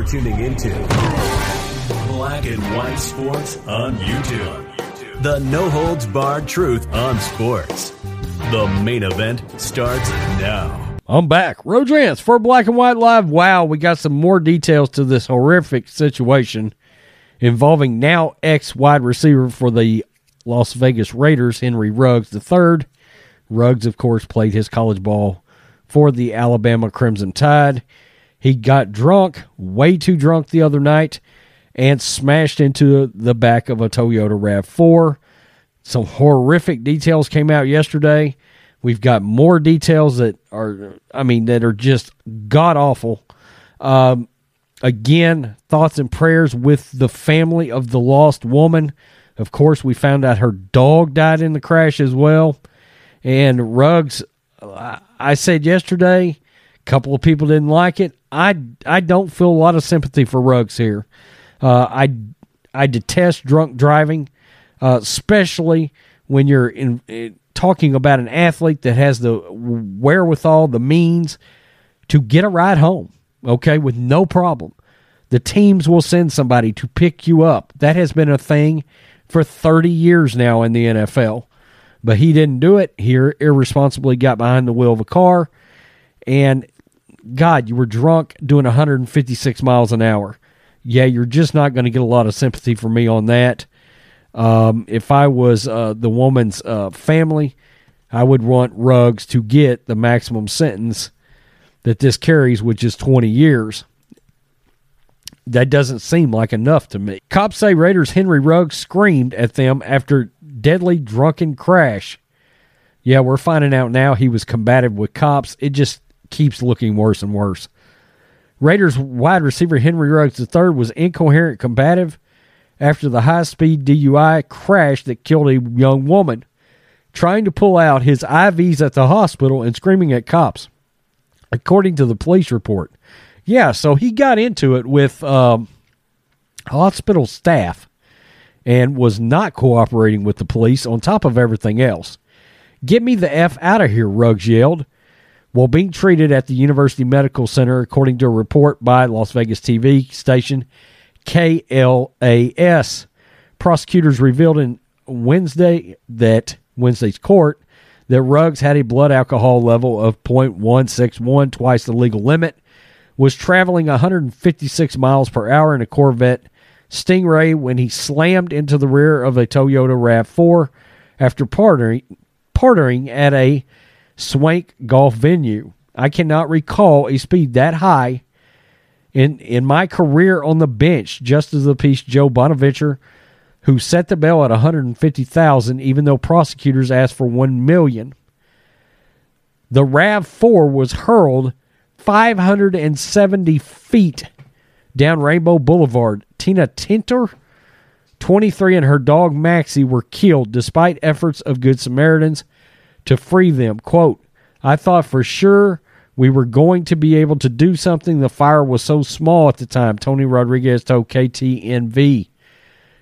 You're tuning into Black and White Sports on YouTube. The no-holds-barred truth on sports. The main event starts now. I'm back. Rodrance for Black and White Live. Wow, we got some more details to this horrific situation involving now ex-wide receiver for the Las Vegas Raiders, Henry Ruggs III. Ruggs, of course, played his college ball for the Alabama Crimson Tide. He got drunk, way too drunk the other night, and smashed into the back of a Toyota RAV4. Some horrific details came out yesterday. We've got more details that are just god-awful. Again, thoughts and prayers with the family of the lost woman. Of course, we found out her dog died in the crash as well. And Ruggs, I said yesterday, a couple of people didn't like it. I don't feel a lot of sympathy for Ruggs here. I detest drunk driving, especially when you're talking about an athlete that has the wherewithal, the means to get a ride home, okay, with no problem. The teams will send somebody to pick you up. That has been a thing for 30 years now in the NFL. But he didn't do it. He irresponsibly got behind the wheel of a car, and God, you were drunk doing 156 miles an hour. Yeah, you're just not going to get a lot of sympathy from me on that. If I was the woman's family, I would want Ruggs to get the maximum sentence that this carries, which is 20 years. That doesn't seem like enough to me. Cops say Raiders Henry Ruggs screamed at them after deadly drunken crash. Yeah, we're finding out now he was combative with cops. It just keeps looking worse and worse. Raiders wide receiver Henry Ruggs III was incoherent combative after the high-speed DUI crash that killed a young woman, trying to pull out his IVs at the hospital and screaming at cops, according to the police report. Yeah, so he got into it with hospital staff and was not cooperating with the police on top of everything else. "Get me the F out of here," Ruggs yelled, while being treated at the University Medical Center, according to a report by Las Vegas TV station KLAS. Prosecutors revealed on Wednesday's court that Ruggs had a blood alcohol level of 0.161, twice the legal limit, was traveling 156 miles per hour in a Corvette Stingray when he slammed into the rear of a Toyota RAV4 after partnering at a swank golf venue. "I cannot recall a speed that high in my career on the bench," Justice of the Peace Joe Bonaventure, who set the bail at $150,000, even though prosecutors asked for $1 million. The RAV4 was hurled 570 feet down Rainbow Boulevard. Tina Tintor, 23, and her dog Maxie were killed despite efforts of Good Samaritans to free them. Quote, "I thought for sure we were going to be able to do something. The fire was so small at the time," Tony Rodriguez told KTNV.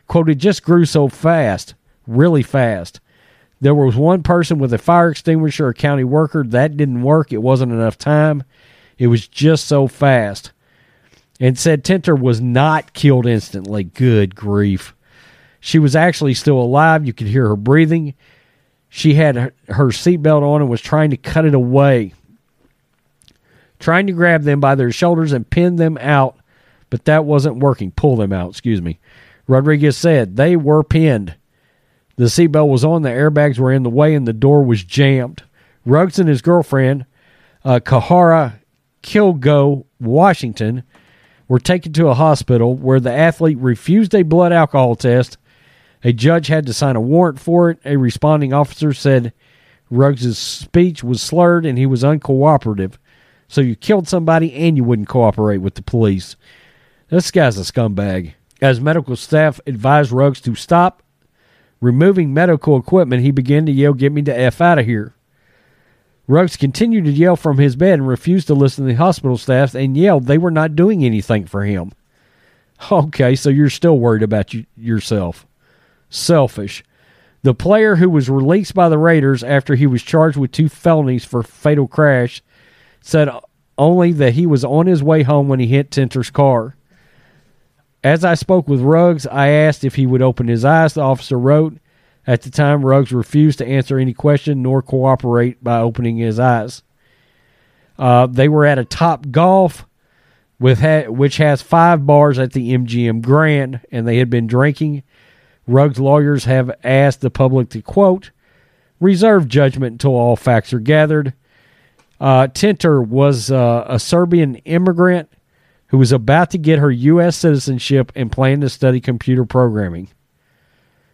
Quote, "It just grew so fast, really fast. There was one person with a fire extinguisher, a county worker. That didn't work. It wasn't enough time. It was just so fast." And said Tintor was not killed instantly. Good grief. She was actually still alive. You could hear her breathing. She had her seatbelt on and was trying to cut it away, trying to grab them by their shoulders and pin them out, but that wasn't working. Pull them out, excuse me. Rodriguez said they were pinned. The seatbelt was on, the airbags were in the way, and the door was jammed. Ruggs and his girlfriend, Kahara Kilgo, Washington, were taken to a hospital where the athlete refused a blood alcohol test. A judge had to sign a warrant for it. A responding officer said Ruggs' speech was slurred and he was uncooperative. So you killed somebody and you wouldn't cooperate with the police. This guy's a scumbag. As medical staff advised Ruggs to stop removing medical equipment, he began to yell, "Get me the F out of here." Ruggs continued to yell from his bed and refused to listen to the hospital staff and yelled they were not doing anything for him. Okay, so you're still worried about yourself. Selfish. The player, who was released by the Raiders after he was charged with 2 felonies for fatal crash, said only that he was on his way home when he hit Tinter's car. As I spoke with Ruggs, I asked if he would open his eyes, the officer wrote. At the time, Ruggs refused to answer any question nor cooperate by opening his eyes. They were at a Topgolf, which has 5 bars at the MGM Grand, and they had been drinking. Ruggs' lawyers have asked the public to, quote, reserve judgment until all facts are gathered. Tintor was a Serbian immigrant who was about to get her U.S. citizenship and planned to study computer programming.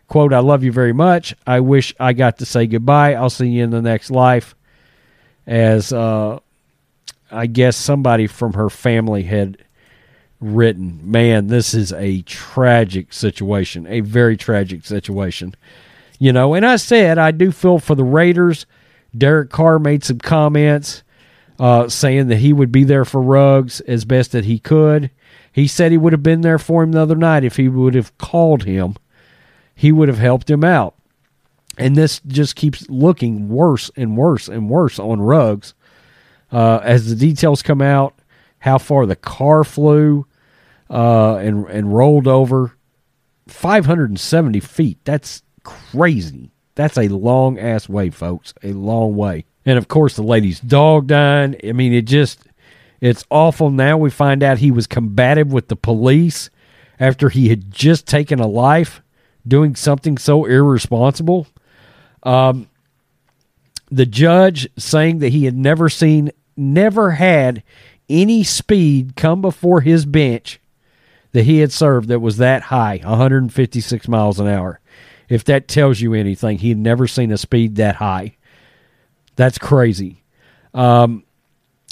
Quote, I love you very much. I wish I got to say goodbye. I'll see you in the next life. As I guess somebody from her family had written, man, this is a tragic situation, a very tragic situation. You know, and I said, I do feel for the Raiders. Derek Carr made some comments saying that he would be there for Ruggs as best that he could. He said he would have been there for him the other night if he would have called him. He would have helped him out. And this just keeps looking worse and worse and worse on Ruggs. As the details come out, how far the car flew and rolled over, 570 feet. That's crazy. That's a long-ass way, folks, a long way. And, of course, the lady's dog dying. I mean, it's awful. Now we find out he was combative with the police after he had just taken a life, doing something so irresponsible. The judge saying that he had never had any speed come before his bench that he had served that was that high, 156 miles an hour. If that tells you anything, he had never seen a speed that high. That's crazy. A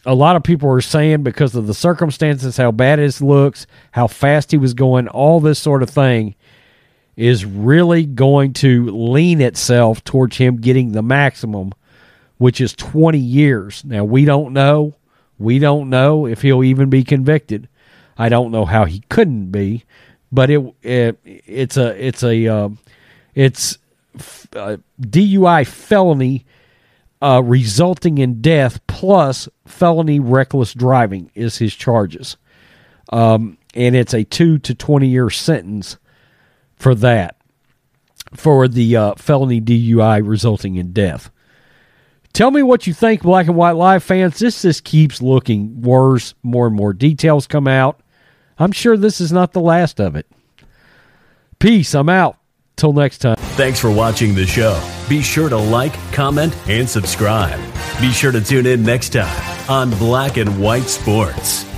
lot of people are saying because of the circumstances, how bad it looks, how fast he was going, all this sort of thing is really going to lean itself towards him getting the maximum, which is 20 years. Now, we don't know. We don't know if he'll even be convicted. I don't know how he couldn't be, but it's a DUI felony resulting in death plus felony reckless driving is his charges. And it's a 2 to 20 year sentence for that, for the felony DUI resulting in death. Tell me what you think, Black and White Live fans. This just keeps looking worse. More and more details come out. I'm sure this is not the last of it. Peace. I'm out. Till next time. Thanks for watching the show. Be sure to like, comment, and subscribe. Be sure to tune in next time on Black and White Sports.